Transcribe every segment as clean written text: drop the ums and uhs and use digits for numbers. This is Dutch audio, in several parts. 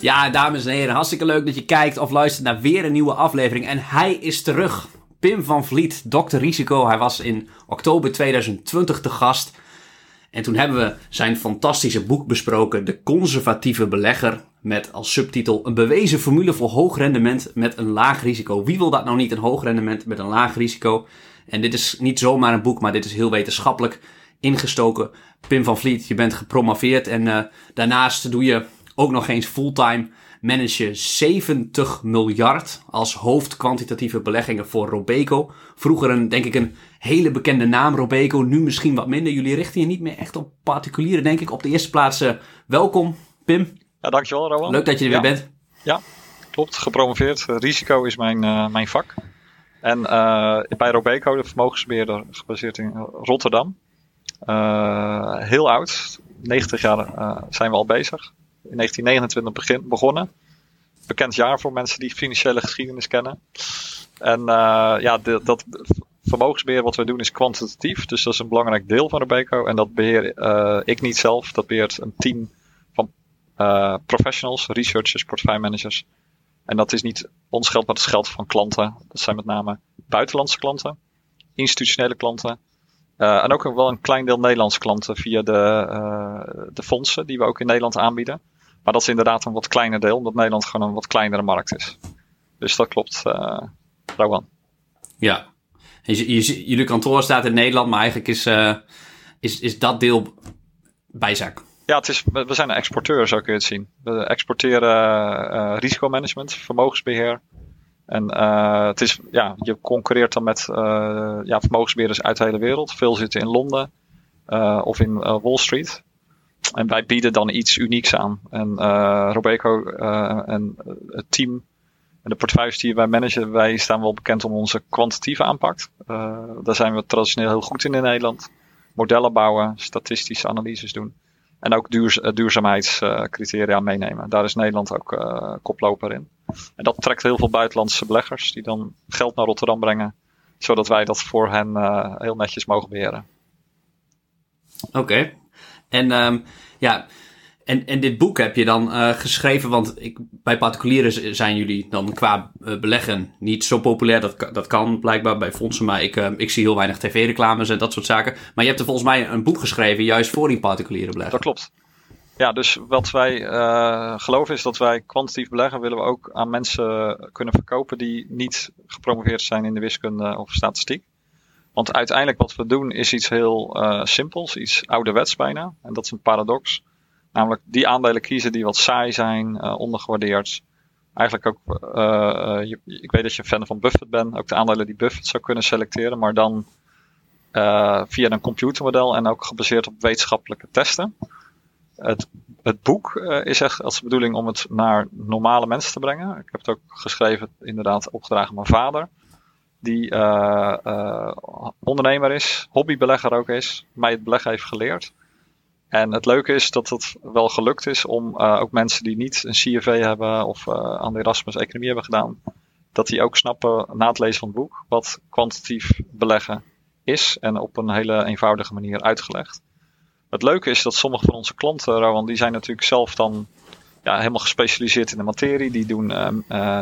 Ja, dames en heren, hartstikke leuk dat je kijkt of luistert naar weer een nieuwe aflevering. En hij is terug. Pim van Vliet, Dr. Risico. Hij was in oktober 2020 te gast. En toen hebben we zijn fantastische boek besproken, De Conservatieve Belegger, met als subtitel een bewezen formule voor hoog rendement met een laag risico. Wie wil dat nou niet, een hoog rendement met een laag risico? En dit is niet zomaar een boek, maar dit is heel wetenschappelijk ingestoken. Pim van Vliet, je bent gepromoveerd en daarnaast doe je ook nog eens fulltime, manage je 70 miljard als hoofdkwantitatieve beleggingen voor Robeco. Vroeger denk ik een hele bekende naam, Robeco, nu misschien wat minder. Jullie richten je niet meer echt op particulieren, denk ik. Op de eerste plaats welkom, Pim. Ja, dankjewel, Rowan. Leuk dat je er weer bent. Ja, klopt. Gepromoveerd. Risico is mijn vak. En bij Robeco, de vermogensbeheerder, gebaseerd in Rotterdam. Heel oud. 90 jaar zijn we al bezig. In 1929 begonnen. Bekend jaar voor mensen die financiële geschiedenis kennen. En dat vermogensbeheer wat we doen is kwantitatief. Dus dat is een belangrijk deel van Robeco. En dat beheer ik niet zelf. Dat beheert een team van professionals, researchers, portefeuillemanagers. En dat is niet ons geld, maar het is geld van klanten. Dat zijn met name buitenlandse klanten, institutionele klanten. En ook wel een klein deel Nederlandse klanten via de fondsen die we ook in Nederland aanbieden. Maar dat is inderdaad een wat kleiner deel, omdat Nederland gewoon een wat kleinere markt is. Dus dat klopt, Rowan. Ja, jullie kantoor staat in Nederland, maar eigenlijk is dat deel bijzaak. Ja, we zijn een exporteur, zo kun je het zien. We exporteren risicomanagement, vermogensbeheer. En je concurreert dan met vermogensbeheerders uit de hele wereld. Veel zitten in Londen of in Wall Street. En wij bieden dan iets unieks aan. En Robeco en het team en de portefeuilles die wij managen, wij staan wel bekend om onze kwantitatieve aanpak. Daar zijn we traditioneel heel goed in Nederland. Modellen bouwen, statistische analyses doen. En ook duurzaamheidscriteria meenemen. Daar is Nederland ook koploper in. En dat trekt heel veel buitenlandse beleggers die dan geld naar Rotterdam brengen. Zodat wij dat voor hen heel netjes mogen beheren. Oké. En dit boek heb je dan geschreven. Want bij particulieren zijn jullie dan qua beleggen niet zo populair. Dat kan blijkbaar bij fondsen. Maar ik zie heel weinig tv-reclames en dat soort zaken. Maar je hebt er volgens mij een boek geschreven juist voor die particuliere beleggen. Dat klopt. Ja, dus wat wij geloven is dat wij kwantitatief beleggen willen we ook aan mensen kunnen verkopen die niet gepromoveerd zijn in de wiskunde of statistiek. Want uiteindelijk wat we doen is iets heel simpels, iets ouderwets bijna. En dat is een paradox. Namelijk die aandelen kiezen die wat saai zijn, ondergewaardeerd. Eigenlijk ook, ik weet dat je een fan van Buffett bent. Ook de aandelen die Buffett zou kunnen selecteren. Maar dan via een computermodel en ook gebaseerd op wetenschappelijke testen. Het boek is echt als bedoeling om het naar normale mensen te brengen. Ik heb het ook geschreven, inderdaad opgedragen aan mijn vader. Die ondernemer is, hobbybelegger ook is. Mij het beleggen heeft geleerd. En het leuke is dat het wel gelukt is om ook mensen die niet een CFA hebben of aan de Erasmus economie hebben gedaan. Dat die ook snappen na het lezen van het boek wat kwantitatief beleggen is. En op een hele eenvoudige manier uitgelegd. Het leuke is dat sommige van onze klanten, Rowan, die zijn natuurlijk zelf dan helemaal gespecialiseerd in de materie. Die doen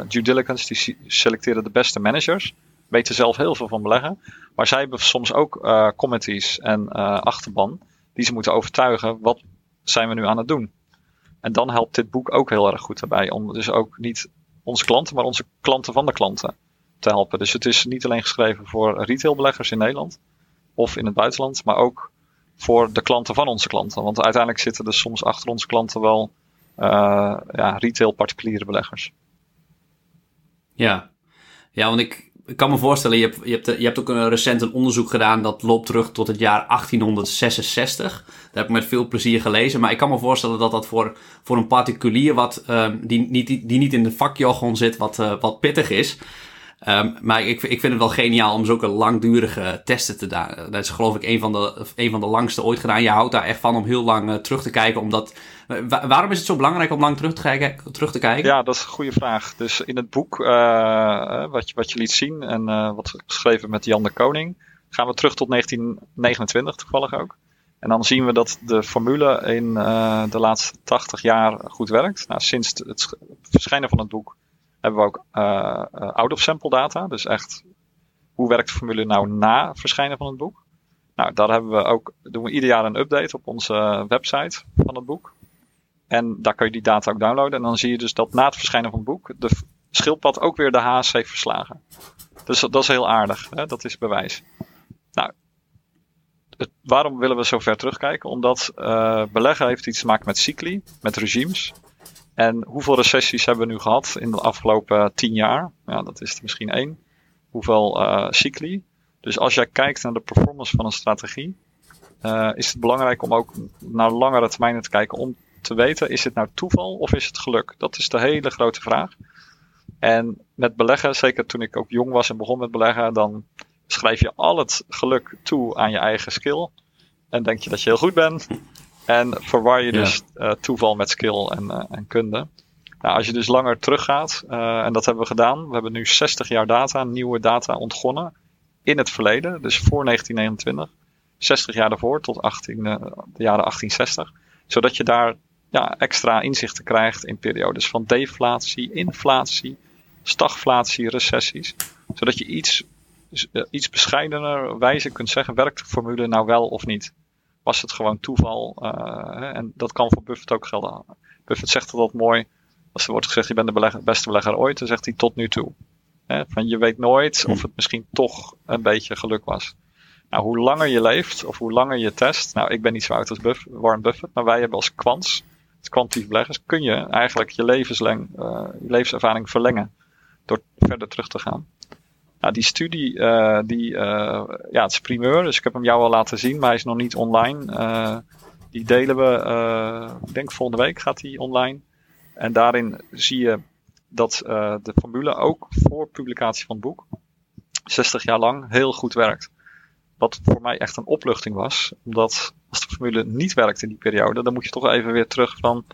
due diligence, die selecteren de beste managers. Weten zelf heel veel van beleggen. Maar zij hebben soms ook committees en achterban die ze moeten overtuigen. Wat zijn we nu aan het doen? En dan helpt dit boek ook heel erg goed daarbij. Om dus ook niet onze klanten, maar onze klanten van de klanten te helpen. Dus het is niet alleen geschreven voor retailbeleggers in Nederland of in het buitenland, maar ook voor de klanten van onze klanten. Want uiteindelijk zitten er soms achter onze klanten wel retail particuliere beleggers. Ja, want ik kan me voorstellen, je hebt ook recent een onderzoek gedaan dat loopt terug tot het jaar 1866. Dat heb ik met veel plezier gelezen. Maar ik kan me voorstellen dat voor een particulier die niet in de vakjargon zit, wat pittig is. Maar ik vind het wel geniaal om zulke langdurige testen te doen. Dat is geloof ik een van de langste ooit gedaan. Je houdt daar echt van om heel lang terug te kijken. Waarom is het zo belangrijk om lang terug te kijken? Ja, dat is een goede vraag. Dus in het boek wat je liet zien en wat geschreven met Jan de Koning, gaan we terug tot 1929 toevallig ook. En dan zien we dat de formule in de laatste 80 jaar goed werkt. Nou, sinds het verschijnen van het boek hebben we ook out-of-sample data. Dus echt, hoe werkt de formule nou na het verschijnen van het boek? Nou, daar hebben we ook, doen we ieder jaar een update op onze website van het boek. En daar kun je die data ook downloaden. En dan zie je dus dat na het verschijnen van het boek de schildpad ook weer de haas heeft verslagen. Dus dat is heel aardig. Hè? Dat is bewijs. Nou, waarom willen we zo ver terugkijken? Omdat beleggen heeft iets te maken met cycli, met regimes. En hoeveel recessies hebben we nu gehad in de afgelopen 10 jaar? Ja, dat is er misschien 1. Hoeveel cycli? Dus als jij kijkt naar de performance van een strategie, is het belangrijk om ook naar langere termijnen te kijken. Om te weten, is het nou toeval of is het geluk? Dat is de hele grote vraag. En met beleggen, zeker toen ik ook jong was en begon met beleggen, dan schrijf je al het geluk toe aan je eigen skill. En denk je dat je heel goed bent. En verwar je dus toeval met skill en kunde. Nou, als je dus langer teruggaat, en dat hebben we gedaan. We hebben nu 60 jaar data, nieuwe data ontgonnen. In het verleden, dus voor 1929. 60 jaar daarvoor tot de jaren 1860. Zodat je daar extra inzichten krijgt in periodes van deflatie, inflatie, stagflatie, recessies. Zodat je iets bescheidener wijze kunt zeggen, werkt de formule nou wel of niet? Was het gewoon toeval? En dat kan voor Buffett ook gelden. Buffett zegt dat mooi. Als er wordt gezegd, je bent de beste belegger ooit, dan zegt hij tot nu toe. Van je weet nooit of het misschien toch een beetje geluk was. Nou, hoe langer je leeft of hoe langer je test. Nou, ik ben niet zo oud als Warren Buffett, maar wij hebben als quants, als kwantitatief beleggers, kun je eigenlijk je levenservaring verlengen door verder terug te gaan. Nou, die studie, het is primeur, dus ik heb hem jou al laten zien, maar hij is nog niet online. Die delen we, ik denk volgende week gaat die online. En daarin zie je dat de formule ook voor publicatie van het boek, 60 jaar lang, heel goed werkt. Wat voor mij echt een opluchting was, omdat als de formule niet werkt in die periode, dan moet je toch even weer terug van,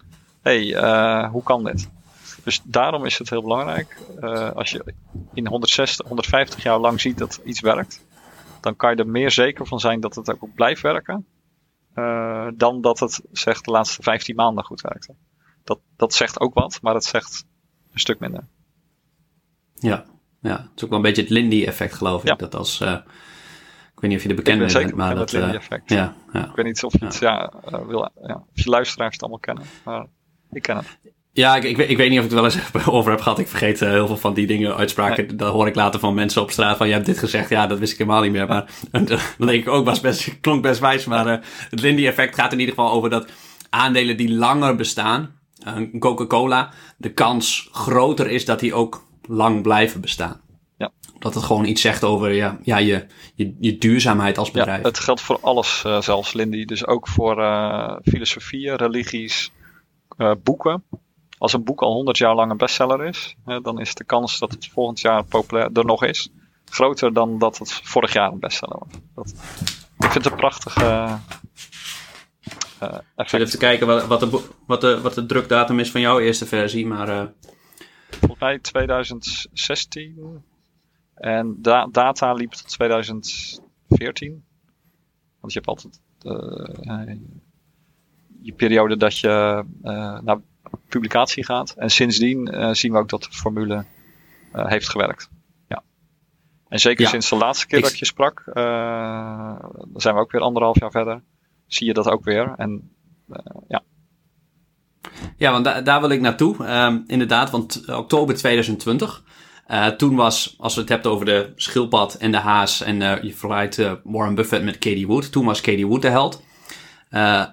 hoe kan dit? Dus daarom is het heel belangrijk. Als je in 150 jaar lang ziet dat iets werkt, dan kan je er meer zeker van zijn dat het ook blijft werken, dan dat het zegt de laatste 15 maanden goed werkte. Dat zegt ook wat, maar het zegt een stuk minder. Ja, het is ook wel een beetje het Lindy-effect, geloof ik. Ja. Dat als, ik weet niet of je er bekend mee bent, maar dat Lindy-effect. Ja. Ik weet niet of je of je luisteraars het allemaal kennen, maar ik ken het. Ja, ik weet niet of ik het wel eens over heb gehad. Ik vergeet heel veel van die dingen, uitspraken. Nee. Dat hoor ik later van mensen op straat. Van, jij hebt dit gezegd. Ja, dat wist ik helemaal niet meer. Maar dat denk ik ook, klonk best wijs. Maar het Lindy-effect gaat in ieder geval over dat aandelen die langer bestaan, Coca-Cola, de kans groter is dat die ook lang blijven bestaan. Ja. Dat het gewoon iets zegt over je duurzaamheid als bedrijf. Ja, het geldt voor alles, zelfs Lindy. Dus ook voor filosofieën, religies, boeken. Als een boek al 100 jaar lang een bestseller is, dan is de kans dat het volgend jaar populair er nog is, groter dan dat het vorig jaar een bestseller was. Ik vind het een prachtige effect. Ik wil even kijken wat de drukdatum is van jouw eerste versie, maar volgens mij 2016 en data liep tot 2014. Want je hebt altijd je periode dat je naar publicatie gaat. En sindsdien zien we ook dat de formule heeft gewerkt. Ja. En zeker sinds de laatste keer dat ik je sprak, dan zijn we ook weer 1,5 jaar verder, zie je dat ook weer. En Ja, want daar wil ik naartoe. Inderdaad, want oktober 2020, toen was, als we het hebben over de schildpad en de haas en je vergelijkt Warren Buffett met Cathie Wood, toen was Cathie Wood de held.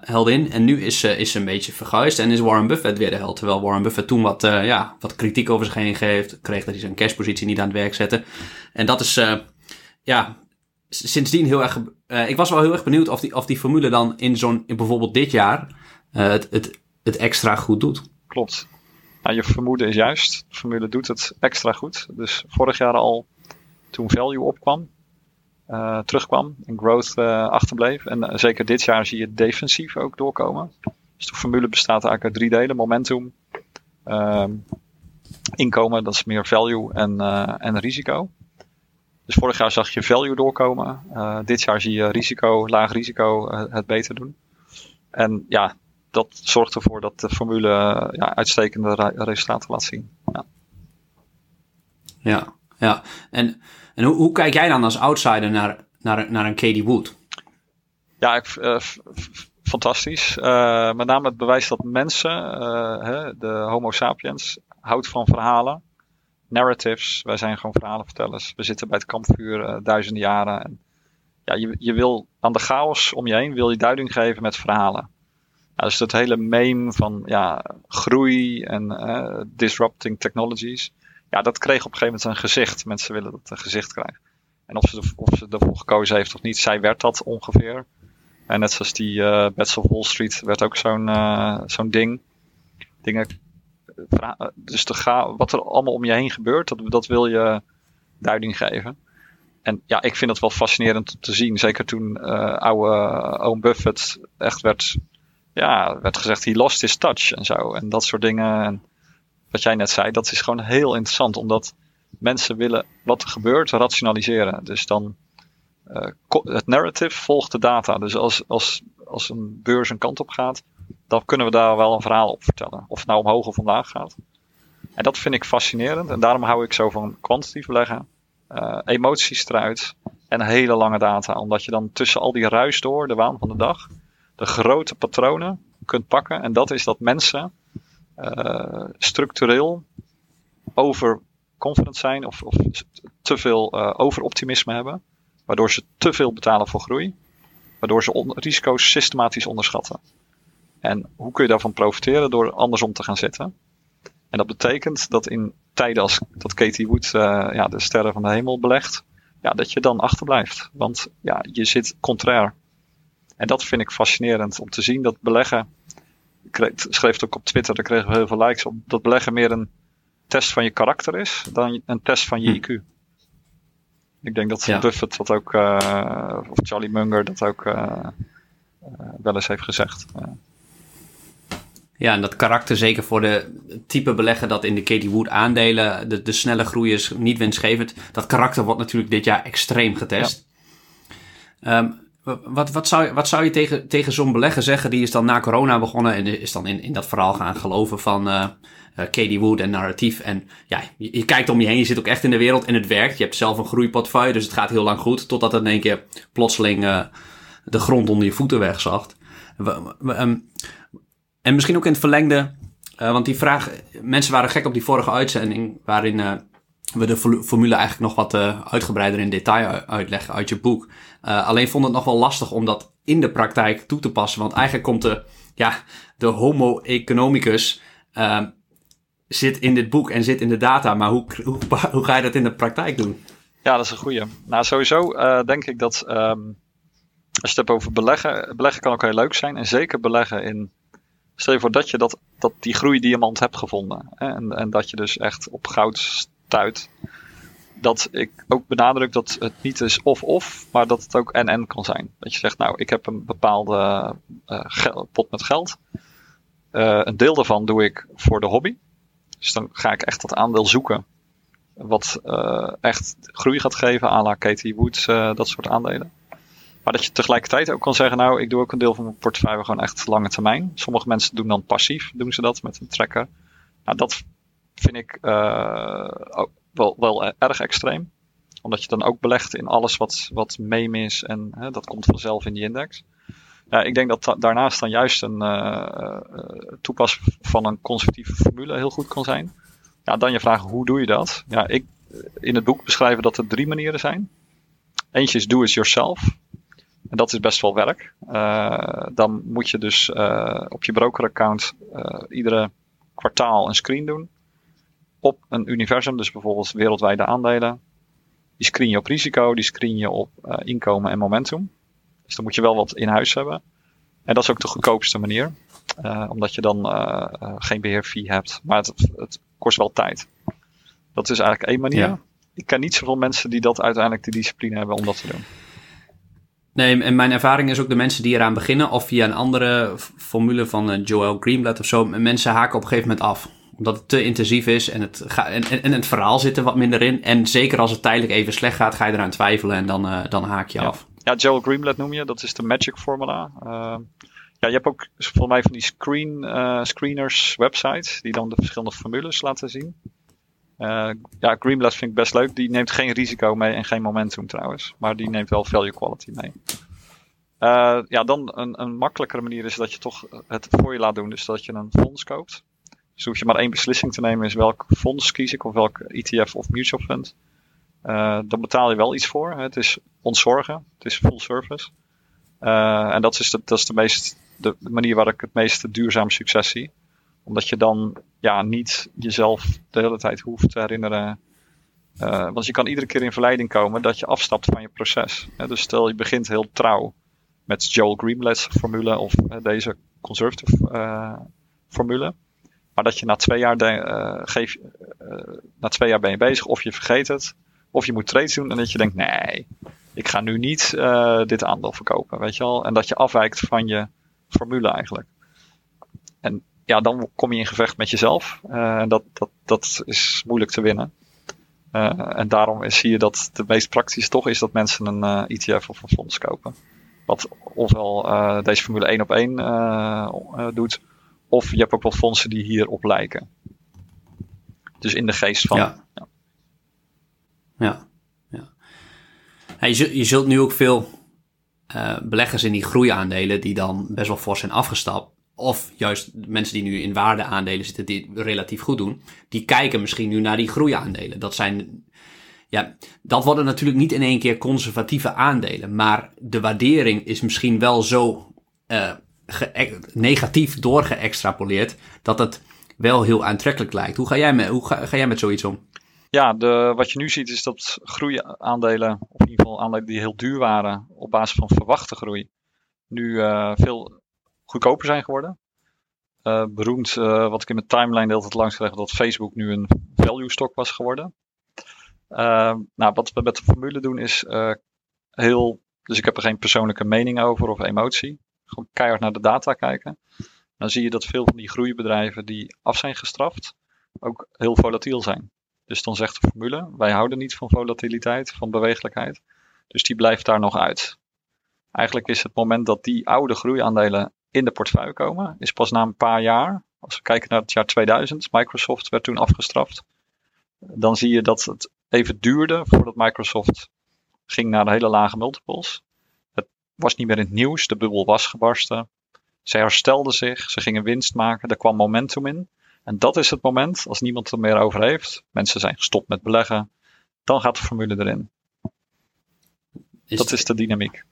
Heldin. En nu is ze een beetje verguisd en is Warren Buffett weer de held. Terwijl Warren Buffett toen wat kritiek over zich heen kreeg dat hij zijn cashpositie niet aan het werk zette. En dat is sindsdien heel erg... ik was wel heel erg benieuwd of die formule dan in bijvoorbeeld dit jaar het extra goed doet. Klopt. Nou, je vermoeden is juist. De formule doet het extra goed. Dus vorig jaar al, toen value opkwam, terugkwam en growth achterbleef. En zeker dit jaar zie je defensief ook doorkomen. Dus de formule bestaat eigenlijk uit 3 delen. Momentum, inkomen, dat is meer value en risico. Dus vorig jaar zag je value doorkomen. Dit jaar zie je laag risico het beter doen. En ja, dat zorgt ervoor dat de formule uitstekende resultaten laat zien. Ja. En hoe kijk jij dan als outsider naar een Cathie Wood? Ja, fantastisch. Met name het bewijs dat mensen, de homo sapiens, houdt van verhalen. Narratives, wij zijn gewoon verhalenvertellers. We zitten bij het kampvuur duizenden jaren. En, ja, je wil aan de chaos om je heen, wil je duiding geven met verhalen. Ja, dus dat hele meme van groei en disrupting technologies. Ja, dat kreeg op een gegeven moment een gezicht. Mensen willen dat een gezicht krijgen. En of ze ervoor gekozen heeft of niet, zij werd dat ongeveer. En net zoals die Bets of Wall Street werd ook zo'n ding. Dingen, dus wat er allemaal om je heen gebeurt, dat wil je duiding geven. En ja, ik vind dat wel fascinerend om te zien. Zeker toen oude Oom Buffett echt werd gezegd, he lost his touch en zo. En dat soort dingen. En wat jij net zei, dat is gewoon heel interessant. Omdat mensen willen wat er gebeurt rationaliseren. Dus dan het narrative volgt de data. Dus als een beurs een kant op gaat, dan kunnen we daar wel een verhaal op vertellen. Of het nou omhoog of omlaag gaat. En dat vind ik fascinerend. En daarom hou ik zo van kwantitatief beleggen. Emoties eruit. En hele lange data. Omdat je dan tussen al die ruis door, de waan van de dag, de grote patronen kunt pakken. En dat is dat mensen structureel overconfident zijn of te veel overoptimisme hebben, waardoor ze te veel betalen voor groei, waardoor ze risico's systematisch onderschatten. En hoe kun je daarvan profiteren? Door andersom te gaan zitten. En dat betekent dat in tijden als dat Cathie Wood de sterren van de hemel belegt, dat je dan achterblijft. Want je zit contrair. En dat vind ik fascinerend om te zien dat beleggen. Ik schreef het ook op Twitter, daar kregen we heel veel likes op, dat beleggen meer een test van je karakter is dan een test van je IQ. Ik denk dat Buffett dat ook, of Charlie Munger dat ook wel eens heeft gezegd. Ja, en dat karakter zeker voor de type beleggen dat in de Cathie Wood aandelen, de snelle groeiers, niet winstgevend, dat karakter wordt natuurlijk dit jaar extreem getest. Ja. Wat zou je tegen zo'n belegger zeggen? Die is dan na corona begonnen en is dan in dat verhaal gaan geloven van Cathie Wood en narratief. En ja, je kijkt om je heen, je zit ook echt in de wereld en het werkt. Je hebt zelf een groeiportefeuille, dus het gaat heel lang goed. Totdat het in één keer plotseling de grond onder je voeten wegzakt. En misschien ook in het verlengde, want die vraag, mensen waren gek op die vorige uitzending waarin we de formule eigenlijk nog wat uitgebreider in detail uitleggen uit je boek. Alleen vond het nog wel lastig om dat in de praktijk toe te passen. Want eigenlijk komt de homo economicus zit in dit boek en zit in de data. Maar hoe ga je dat in de praktijk doen? Ja, dat is een goeie. Nou, sowieso denk ik dat als je het hebt over beleggen. Beleggen kan ook heel leuk zijn. En zeker beleggen in, stel je voor dat je dat die groeidiamant hebt gevonden. Hè? En dat je dus echt op goud uit. Dat ik ook benadruk dat het niet is of, maar dat het ook en kan zijn. Dat je zegt, nou, ik heb een bepaalde pot met geld. Een deel daarvan doe ik voor de hobby. Dus dan ga ik echt dat aandeel zoeken wat echt groei gaat geven, à la Cathie Wood, dat soort aandelen. Maar dat je tegelijkertijd ook kan zeggen, nou, ik doe ook een deel van mijn portefeuille gewoon echt lange termijn. Sommige mensen doen dan passief, doen ze dat met een tracker. Nou, dat vind ik wel erg extreem. Omdat je dan ook belegt in alles wat meme is. En dat komt vanzelf in die index. Ja, ik denk dat daarnaast dan juist een toepassen van een conservatieve formule heel goed kan zijn. Ja, dan je vraag, hoe doe je dat? Ja, ik in het boek beschrijven dat er 3 manieren zijn. Eentje is do it yourself. En dat is best wel werk. Dan moet je dus op je brokeraccount iedere kwartaal een screen doen. Op een universum, dus bijvoorbeeld wereldwijde aandelen. Die screen je op risico, die screen je op inkomen en momentum. Dus dan moet je wel wat in huis hebben. En dat is ook de goedkoopste manier. Omdat je dan geen beheerfee hebt. Maar het kost wel tijd. Dat is eigenlijk 1 manier. Ja. Ik ken niet zoveel mensen die dat uiteindelijk de discipline hebben om dat te doen. Nee, en mijn ervaring is ook de mensen die eraan beginnen, of via een andere formule van Joel Greenblatt of zo, mensen haken op een gegeven moment af. Omdat het te intensief is en het verhaal zit er wat minder in. En zeker als het tijdelijk even slecht gaat, ga je eraan twijfelen en dan haak je af. Ja, Joel Greenblatt noem je. Dat is de magic formula. Ja, je hebt ook volgens mij van die screeners websites die dan de verschillende formules laten zien. Ja, Greenblatt vind ik best leuk. Die neemt geen risico mee en geen momentum trouwens. Maar die neemt wel value quality mee. Ja, dan een makkelijkere manier is dat je toch het voor je laat doen. Dus dat je een fonds koopt. Dus hoef je maar één beslissing te nemen is welk fonds kies ik of welk ETF of mutual fund. Dan betaal je wel iets voor. Het is ontzorgen. Het is full service. En dat is de manier waar ik het meeste duurzaam succes zie. Omdat je dan niet jezelf de hele tijd hoeft te herinneren. Want je kan iedere keer in verleiding komen dat je afstapt van je proces. Dus stel je begint heel trouw met Joel Greenblatt's formule of deze conservative formule. Maar dat je na 2 jaar ben je bezig of je vergeet het. Of je moet trades doen en dat je denkt, nee, ik ga nu niet dit aandeel verkopen, weet je wel. En dat je afwijkt van je formule eigenlijk. En ja, dan kom je in gevecht met jezelf. En dat is moeilijk te winnen. En daarom zie je dat de meest praktische toch is dat mensen een ETF of een fonds kopen. Wat ofwel deze formule 1-op-1 doet. Of je hebt ook wel fondsen die hierop lijken. Dus in de geest van... Ja. Je zult nu ook veel beleggers in die groeiaandelen die dan best wel fors zijn afgestapt. Of juist mensen die nu in waardeaandelen zitten die het relatief goed doen. Die kijken misschien nu naar die groeiaandelen. Dat worden natuurlijk niet in één keer conservatieve aandelen. Maar de waardering is misschien wel zo negatief doorgeëxtrapoleerd dat het wel heel aantrekkelijk lijkt. Hoe ga jij met zoiets om? Ja, wat je nu ziet is dat groeiaandelen, of in ieder geval aandelen die heel duur waren op basis van verwachte groei, nu veel goedkoper zijn geworden. Beroemd, wat ik in mijn timeline de hele tijd langs kreeg, dat Facebook nu een value stock was geworden. Wat we met de formule doen is dus ik heb er geen persoonlijke mening over of emotie. Gewoon keihard naar de data kijken. Dan zie je dat veel van die groeibedrijven die af zijn gestraft, ook heel volatiel zijn. Dus dan zegt de formule, wij houden niet van volatiliteit, van bewegelijkheid. Dus die blijft daar nog uit. Eigenlijk is het moment dat die oude groeiaandelen in de portefeuille komen, is pas na een paar jaar. Als we kijken naar het jaar 2000, Microsoft werd toen afgestraft. Dan zie je dat het even duurde voordat Microsoft ging naar de hele lage multiples. Het was niet meer in het nieuws, de bubbel was gebarsten. Ze herstelden zich, ze gingen winst maken, er kwam momentum in. En dat is het moment, als niemand er meer over heeft, mensen zijn gestopt met beleggen, dan gaat de formule erin. Dat is de dynamiek.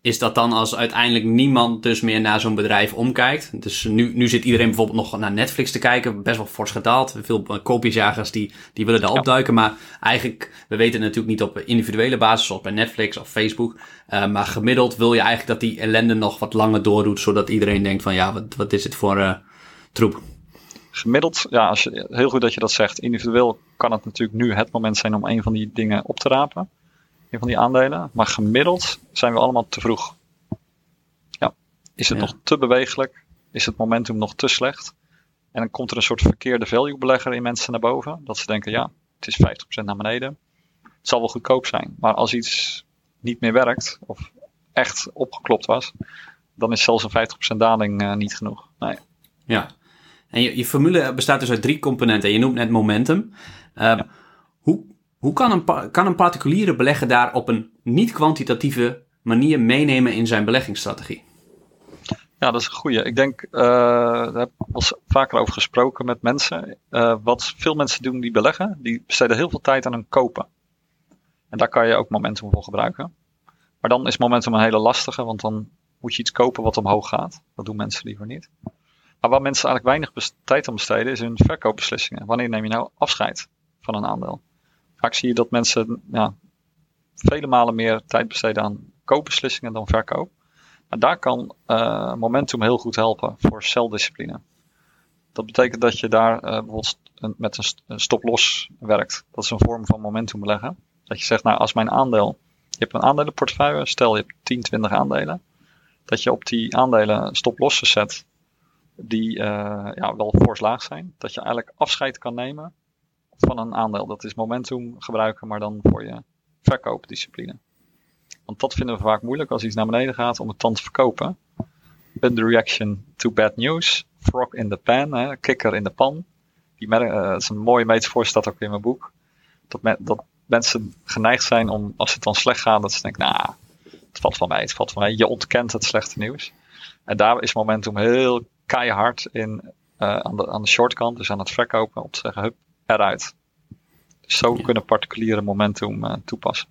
Is dat dan als uiteindelijk niemand dus meer naar zo'n bedrijf omkijkt? Dus nu zit iedereen bijvoorbeeld nog naar Netflix te kijken, best wel fors gedaald. Veel koopjesjagers die willen daar opduiken, maar eigenlijk, we weten natuurlijk niet op individuele basis, zoals bij Netflix of Facebook, maar gemiddeld wil je eigenlijk dat die ellende nog wat langer doordoet, zodat iedereen denkt van wat is dit voor troep? Gemiddeld, ja, heel goed dat je dat zegt. Individueel kan het natuurlijk nu het moment zijn om een van die dingen op te rapen. Een van die aandelen. Maar gemiddeld zijn we allemaal te vroeg. Ja, is het nog te bewegelijk? Is het momentum nog te slecht? En dan komt er een soort verkeerde value belegger in mensen naar boven. Dat ze denken, het is 50% naar beneden. Het zal wel goedkoop zijn. Maar als iets niet meer werkt, of echt opgeklopt was, dan is zelfs een 50% daling niet genoeg. Nee. Ja. En je formule bestaat dus uit 3 componenten. Je noemt net momentum. Hoe kan een particuliere belegger daar op een niet-kwantitatieve manier meenemen in zijn beleggingsstrategie? Ja, dat is een goeie. Ik denk, daar heb ik al vaker over gesproken met mensen. Wat veel mensen doen die beleggen, die besteden heel veel tijd aan hun kopen. En daar kan je ook momentum voor gebruiken. Maar dan is momentum een hele lastige, want dan moet je iets kopen wat omhoog gaat. Dat doen mensen liever niet. Maar waar mensen eigenlijk weinig tijd aan besteden is hun verkoopbeslissingen. Wanneer neem je nou afscheid van een aandeel? Vaak zie je dat mensen vele malen meer tijd besteden aan koopbeslissingen dan verkoop. Maar daar kan momentum heel goed helpen voor celdiscipline. Dat betekent dat je daar bijvoorbeeld met een stop-loss werkt. Dat is een vorm van momentum beleggen. Dat je zegt, als mijn aandeel... Je hebt een aandelenportefeuille, stel je hebt 10, 20 aandelen. Dat je op die aandelen stop-lossen zet. die wel voorslaag zijn. Dat je eigenlijk afscheid kan nemen van een aandeel. Dat is momentum gebruiken, maar dan voor je verkoopdiscipline. Want dat vinden we vaak moeilijk als iets naar beneden gaat om het dan te verkopen. Underreaction to bad news. Frog in the pan, hè, kikker in de pan. Dat is een mooie metafoor, staat ook in mijn boek. Dat mensen geneigd zijn om, als het dan slecht gaat, dat ze denken, het valt van mij, het valt van mij. Je ontkent het slechte nieuws. En daar is momentum heel keihard in aan de shortkant, dus aan het verkopen, om te zeggen, hup, eruit. Dus zo kunnen particuliere momentum toepassen.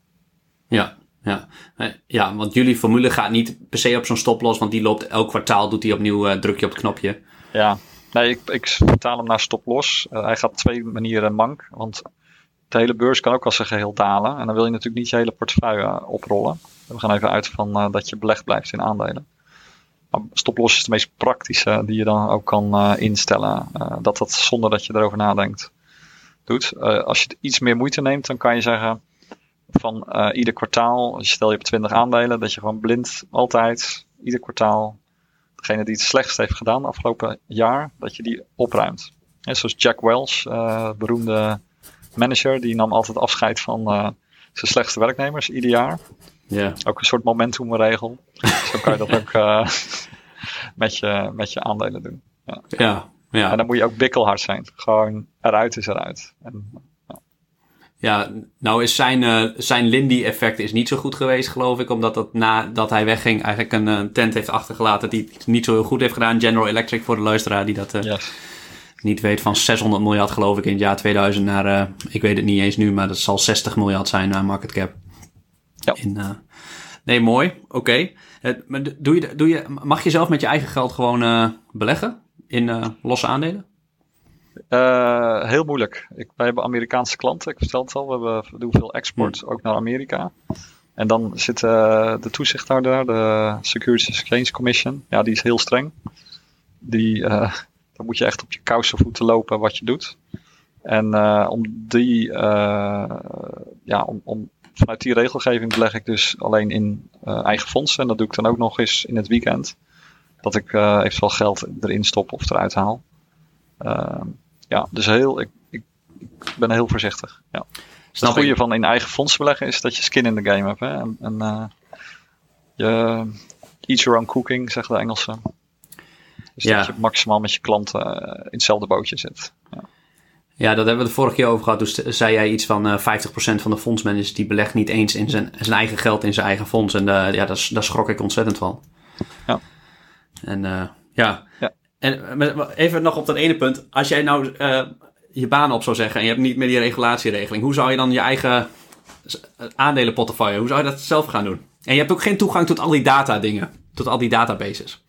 Ja, want jullie formule gaat niet per se op zo'n stoploss, want die loopt elk kwartaal, doet hij opnieuw drukje op het knopje. Ja, nee, ik vertaal hem naar stoploss. Hij gaat twee manieren mank, want de hele beurs kan ook als een geheel dalen. En dan wil je natuurlijk niet je hele portefeuille oprollen. We gaan even uit van dat je belegd blijft in aandelen. Maar stoploss is de meest praktische die je dan ook kan instellen. Dat zonder dat je erover nadenkt doet. Als je iets meer moeite neemt, dan kan je zeggen van ieder kwartaal, stel je op 20 aandelen, dat je gewoon blind altijd, ieder kwartaal, degene die het slechtst heeft gedaan afgelopen jaar, dat je die opruimt. Ja, zoals Jack Welch, beroemde manager, die nam altijd afscheid van zijn slechtste werknemers ieder jaar. Yeah. Ook een soort momentumregel. Zo kan je dat ook met je aandelen doen. Ja. Ja. En dan moet je ook bikkelhard zijn. Gewoon eruit is eruit. Ja, nou is zijn Lindy-effect is niet zo goed geweest, geloof ik. Omdat dat nadat hij wegging eigenlijk een tent heeft achtergelaten die het niet zo heel goed heeft gedaan. General Electric voor de luisteraar die dat niet weet, van 600 miljard geloof ik in het jaar 2000 naar, ik weet het niet eens nu, maar dat zal 60 miljard zijn naar market cap. Ja. Nee, mooi. Oké. Maar mag je zelf met je eigen geld gewoon beleggen in losse aandelen? Heel moeilijk. Wij hebben Amerikaanse klanten, ik vertel het al. We doen veel export, ook naar Amerika. En dan zit de toezichthouder daar, de Securities and Exchange Commission. Ja, die is heel streng. Dan moet je echt op je kousenvoeten lopen wat je doet. En vanuit die regelgeving beleg ik dus alleen in eigen fondsen. En dat doe ik dan ook nog eens in het weekend. Dat ik eventueel geld erin stop of eruit haal. Ik ben heel voorzichtig. Ja. Het goede van in eigen fondsen beleggen is dat je skin in the game hebt. Hè? En eat your own cooking, zegt de Engelsen. Dus dat je maximaal met je klanten in hetzelfde bootje zit. Ja. Ja, dat hebben we de vorige keer over gehad. Dus zei jij iets van 50% van de fondsmanagers die belegt niet eens in zijn eigen geld in zijn eigen fonds. En daar schrok ik ontzettend van. Ja. En even nog op dat ene punt. Als jij nou je baan op zou zeggen en je hebt niet meer die regulatieregeling. Hoe zou je dan je eigen aandelenportefeuille, hoe zou je dat zelf gaan doen? En je hebt ook geen toegang tot al die data dingen. Tot al die databases.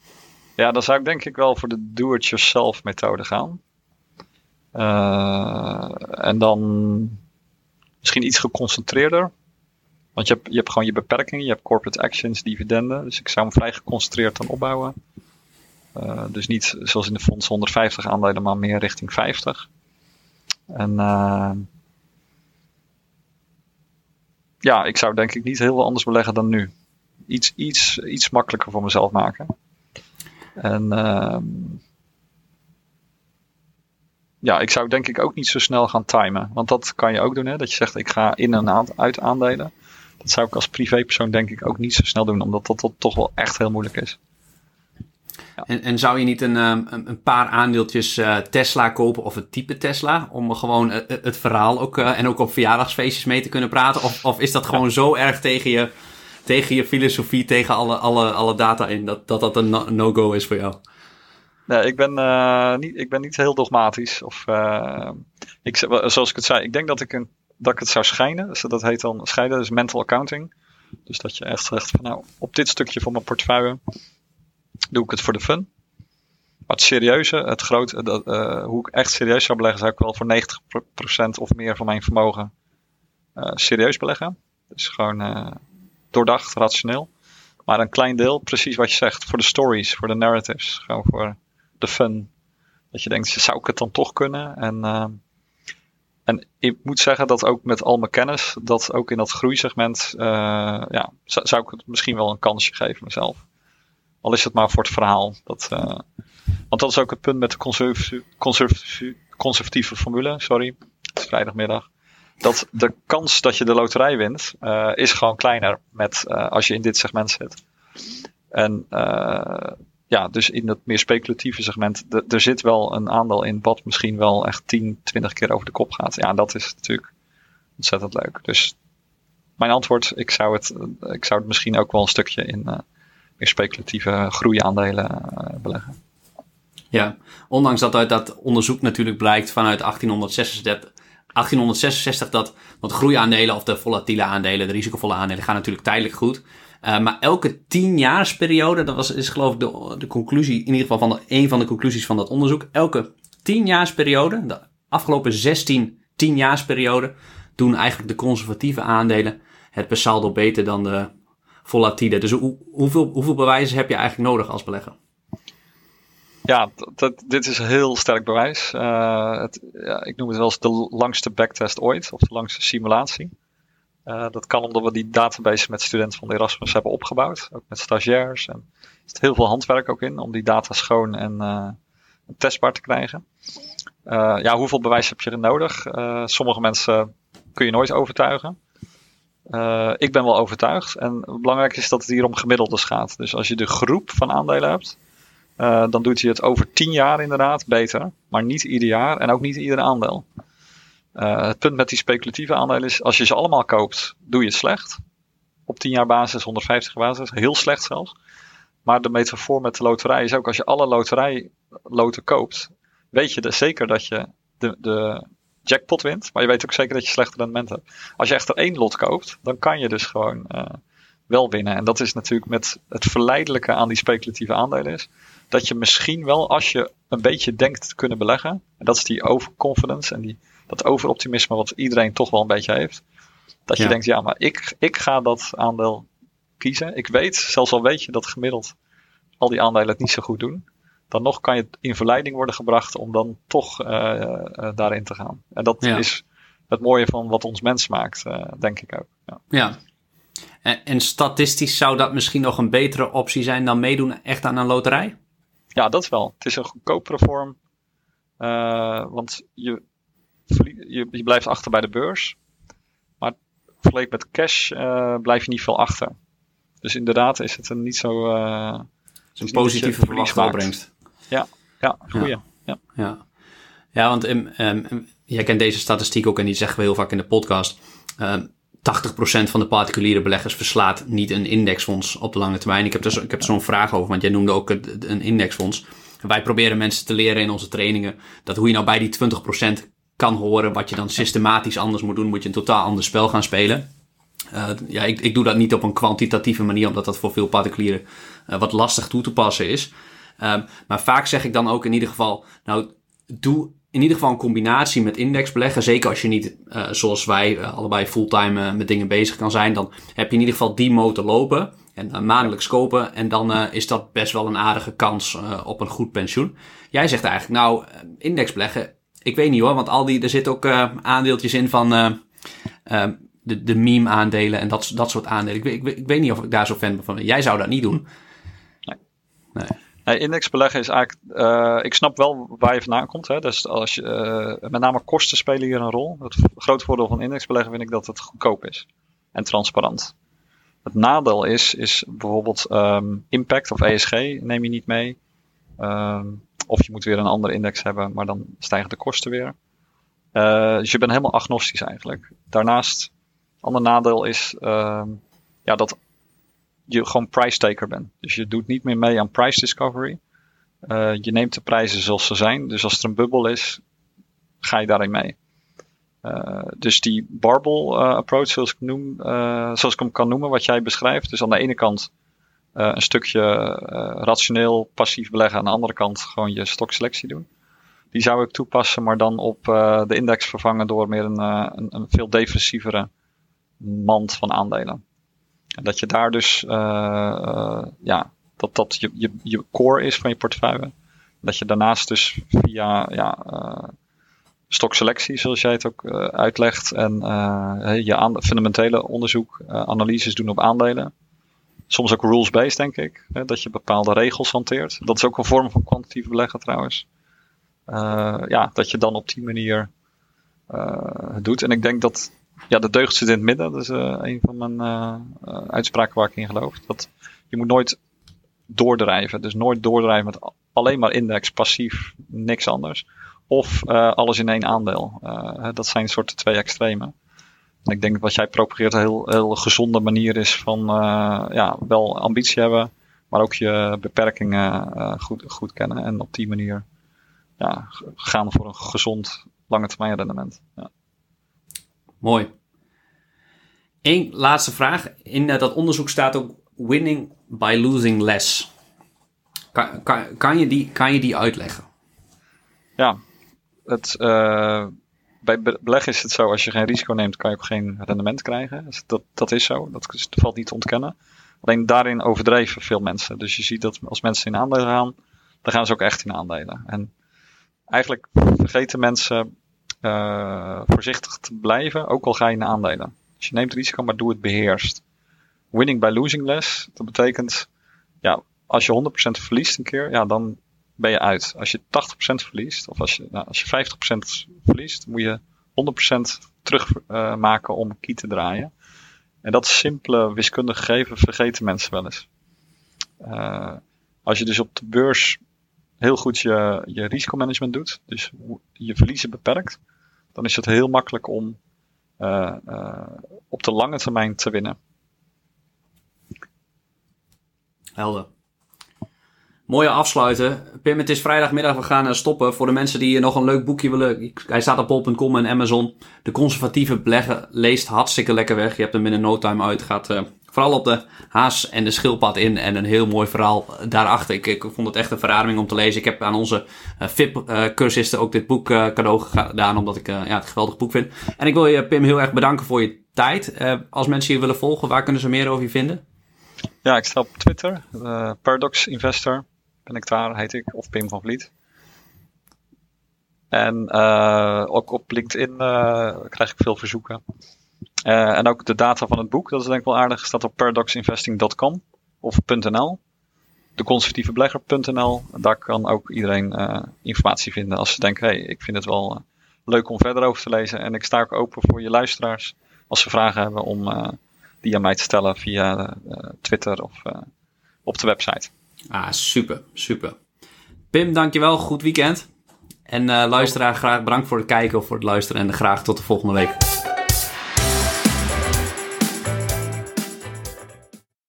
Ja, dan zou ik denk ik wel voor de do-it-yourself methode gaan. En dan misschien iets geconcentreerder. Want je hebt gewoon je beperkingen. Je hebt corporate actions, dividenden. Dus ik zou hem vrij geconcentreerd dan opbouwen. Dus niet zoals in de fonds 150 aandelen, maar meer richting 50. En ik zou denk ik niet heel veel anders beleggen dan nu. Iets makkelijker voor mezelf maken. En ik zou denk ik ook niet zo snel gaan timen. Want dat kan je ook doen, hè? Dat je zegt, ik ga in en uit aandelen. Dat zou ik als privépersoon denk ik ook niet zo snel doen. Omdat dat toch wel echt heel moeilijk is. Ja. En zou je niet een paar aandeeltjes Tesla kopen of het type Tesla? Om gewoon het verhaal ook en ook op verjaardagsfeestjes mee te kunnen praten? Of is dat gewoon zo erg tegen je filosofie, tegen alle data in, dat een no-go is voor jou? Nee, ik ben niet heel dogmatisch. Zoals ik het zei, ik denk dat ik het zou scheiden. Dus dat heet dan scheiden, dus mental accounting. Dus dat je echt zegt, van, nou, op dit stukje van mijn portefeuille doe ik het voor de fun. Maar het serieuze, hoe ik echt serieus zou beleggen, zou ik wel voor 90% of meer van mijn vermogen serieus beleggen. Dus gewoon doordacht, rationeel. Maar een klein deel, precies wat je zegt, voor de stories, voor de narratives, gewoon voor de fun. Dat je denkt, zou ik het dan toch kunnen? En ik moet zeggen dat ook met al mijn kennis, dat ook in dat groeisegment, zou ik het misschien wel een kansje geven mezelf. Al is het maar voor het verhaal. Want dat is ook het punt met de conservatieve formule. Sorry, het is vrijdagmiddag. Dat de kans dat je de loterij wint is gewoon kleiner als je in dit segment zit. En dus in dat meer speculatieve segment, er zit wel een aandeel in wat misschien wel echt 10, 20 keer over de kop gaat. Ja, dat is natuurlijk ontzettend leuk. Dus mijn antwoord, ik zou het misschien ook wel een stukje in meer speculatieve groeiaandelen beleggen. Ja, ondanks dat uit dat onderzoek natuurlijk blijkt vanuit 1866 dat groeiaandelen of de volatiele aandelen, de risicovolle aandelen, gaan natuurlijk tijdelijk goed. Maar elke 10-jaarsperiode, is geloof ik de conclusie, in ieder geval een van de conclusies van dat onderzoek. Elke 10-jaarsperiode, de afgelopen 16 10-jaarsperioden, doen eigenlijk de conservatieve aandelen het per saldo beter dan de volatiele. Dus hoeveel bewijzen heb je eigenlijk nodig als belegger? Ja, dit is een heel sterk bewijs. Ik noem het wel eens de langste backtest ooit, of de langste simulatie. Dat kan omdat we die database met studenten van de Erasmus hebben opgebouwd. Ook met stagiairs. En er zit heel veel handwerk ook in om die data schoon en testbaar te krijgen. Hoeveel bewijs heb je er nodig? Sommige mensen kun je nooit overtuigen. Ik ben wel overtuigd. En belangrijk is dat het hier om gemiddeldes gaat. Dus als je de groep van aandelen hebt, dan doet hij het over 10 jaar inderdaad beter. Maar niet ieder jaar en ook niet ieder aandeel. Het punt met die speculatieve aandelen is, als je ze allemaal koopt, doe je het slecht. Op 10 jaar basis, 150 basis, heel slecht zelfs. Maar de metafoor met de loterij is ook, als je alle loten koopt, weet je zeker dat je de jackpot wint, maar je weet ook zeker dat je slecht rendement hebt. Als je echt er 1 lot koopt, dan kan je dus gewoon wel winnen. En dat is natuurlijk met het verleidelijke aan die speculatieve aandelen is, dat je misschien wel, als je een beetje denkt te kunnen beleggen, en dat is die overconfidence en dat overoptimisme wat iedereen toch wel een beetje heeft, dat je denkt, ja, maar ik ga dat aandeel kiezen. Ik weet, zelfs al weet je dat gemiddeld al die aandelen het niet zo goed doen, dan nog kan je in verleiding worden gebracht om dan toch daarin te gaan. En dat is het mooie van wat ons mens maakt, denk ik ook. Ja. En statistisch zou dat misschien nog een betere optie zijn dan meedoen echt aan een loterij? Ja, dat wel. Het is een goedkopere vorm. Want je blijft achter bij de beurs. Maar vergeleken met cash blijf je niet veel achter. Dus inderdaad is het een niet zo... het is een positieve verlies opbrengst. Ja, goeie. Ja, want jij kent deze statistiek ook en die zeggen we heel vaak in de podcast. 80% van de particuliere beleggers verslaat niet een indexfonds op de lange termijn. Ik heb zo'n vraag over, want jij noemde ook een indexfonds. Wij proberen mensen te leren in onze trainingen dat hoe je nou bij die 20% kan horen, wat je dan systematisch anders moet doen, moet je een totaal ander spel gaan spelen. Ik doe dat niet op een kwantitatieve manier, omdat dat voor veel particulieren wat lastig toe te passen is. Maar vaak zeg ik dan ook in ieder geval, nou, doe in ieder geval een combinatie met indexbeleggen. Zeker als je niet, zoals wij allebei fulltime met dingen bezig kan zijn, dan heb je in ieder geval die motor lopen en maandelijks kopen. En dan is dat best wel een aardige kans op een goed pensioen. Jij zegt eigenlijk, nou, indexbeleggen, ik weet niet hoor, want er zitten ook aandeeltjes in van de meme-aandelen en dat soort aandelen. Ik weet niet of ik daar zo fan ben van. Jij zou dat niet doen. Nee, indexbeleggen is eigenlijk... ik snap wel waar je vandaan komt. Hè? Dus als je, met name kosten spelen hier een rol. Het grote voordeel van indexbeleggen vind ik dat het goedkoop is. En transparant. Het nadeel is bijvoorbeeld impact of ESG neem je niet mee. Of je moet weer een andere index hebben, maar dan stijgen de kosten weer. Dus je bent helemaal agnostisch eigenlijk. Daarnaast, ander nadeel is dat je gewoon price taker bent. Dus je doet niet meer mee aan price discovery. Je neemt de prijzen zoals ze zijn. Dus als er een bubbel is, ga je daarin mee. Dus die barbell approach, zoals ik hem kan noemen, wat jij beschrijft. Dus aan de ene kant een stukje rationeel passief beleggen. Aan de andere kant gewoon je stokselectie doen. Die zou ik toepassen, maar dan op de index vervangen door meer een veel defensievere mand van aandelen. En dat je daar dus, dat je core is van je portefeuille. Dat je daarnaast dus via stokselectie, zoals jij het ook uitlegt, en je fundamentele onderzoek, analyses doen op aandelen. Soms ook rules-based, denk ik. Hè, dat je bepaalde regels hanteert. Dat is ook een vorm van kwantitatief beleggen trouwens. Dat je dan op die manier het doet. En ik denk dat de deugd zit in het midden. Dat is een van mijn uitspraken waar ik in geloof. Dat je moet nooit doordrijven. Dus nooit doordrijven met alleen maar index, passief, niks anders. Of alles in één aandeel. Dat zijn soorten twee extremen. En ik denk dat wat jij propageert een heel, heel gezonde manier is van wel ambitie hebben, maar ook je beperkingen goed kennen. En op die manier gaan voor een gezond lange termijn rendement. Ja. Mooi. Eén laatste vraag. In dat onderzoek staat ook winning by losing less. Kan je die uitleggen? Ja, bij beleggen is het zo, als je geen risico neemt, kan je ook geen rendement krijgen. Dus dat is zo, dat valt niet te ontkennen. Alleen daarin overdreven veel mensen. Dus je ziet dat als mensen in aandelen gaan, dan gaan ze ook echt in aandelen. En eigenlijk vergeten mensen voorzichtig te blijven, ook al ga je in aandelen. Dus je neemt risico, maar doe het beheerst. Winning by losing less, dat betekent, als je 100% verliest een keer, dan ben je uit. Als je 80% verliest, of als je 50% verliest, moet je 100% terugmaken om key te draaien. En dat simpele wiskundige gegeven vergeten mensen wel eens. Als je dus op de beurs heel goed je risicomanagement doet, dus je verliezen beperkt, dan is het heel makkelijk om op de lange termijn te winnen. Helder. Mooie afsluiten. Pim, het is vrijdagmiddag. We gaan stoppen. Voor de mensen die nog een leuk boekje willen. Hij staat op bol.com en Amazon. De Conservatieve Belegger leest hartstikke lekker weg. Je hebt hem in een no time uit. Gaat vooral op de haas en de schildpad in. En een heel mooi verhaal daarachter. Ik vond het echt een verademing om te lezen. Ik heb aan onze VIP-cursisten ook dit boek cadeau gedaan. Omdat ik het geweldig boek vind. En ik wil je, Pim, heel erg bedanken voor je tijd. Als mensen je willen volgen, waar kunnen ze meer over je vinden? Ja, ik sta op Twitter. Paradox Investor. Ben ik daar, heet ik, of Pim van Vliet. En ook op LinkedIn krijg ik veel verzoeken. En ook de data van het boek, dat is denk ik wel aardig, staat op paradoxinvesting.com of .nl. deconservatievebelegger.nl. Daar kan ook iedereen informatie vinden als ze denken, ik vind het wel leuk om verder over te lezen. En ik sta ook open voor je luisteraars als ze vragen hebben om die aan mij te stellen via Twitter of op de website. Ah, super, super. Pim, dankjewel. Goed weekend. En luisteraar, graag bedankt voor het kijken of voor het luisteren. En graag tot de volgende week.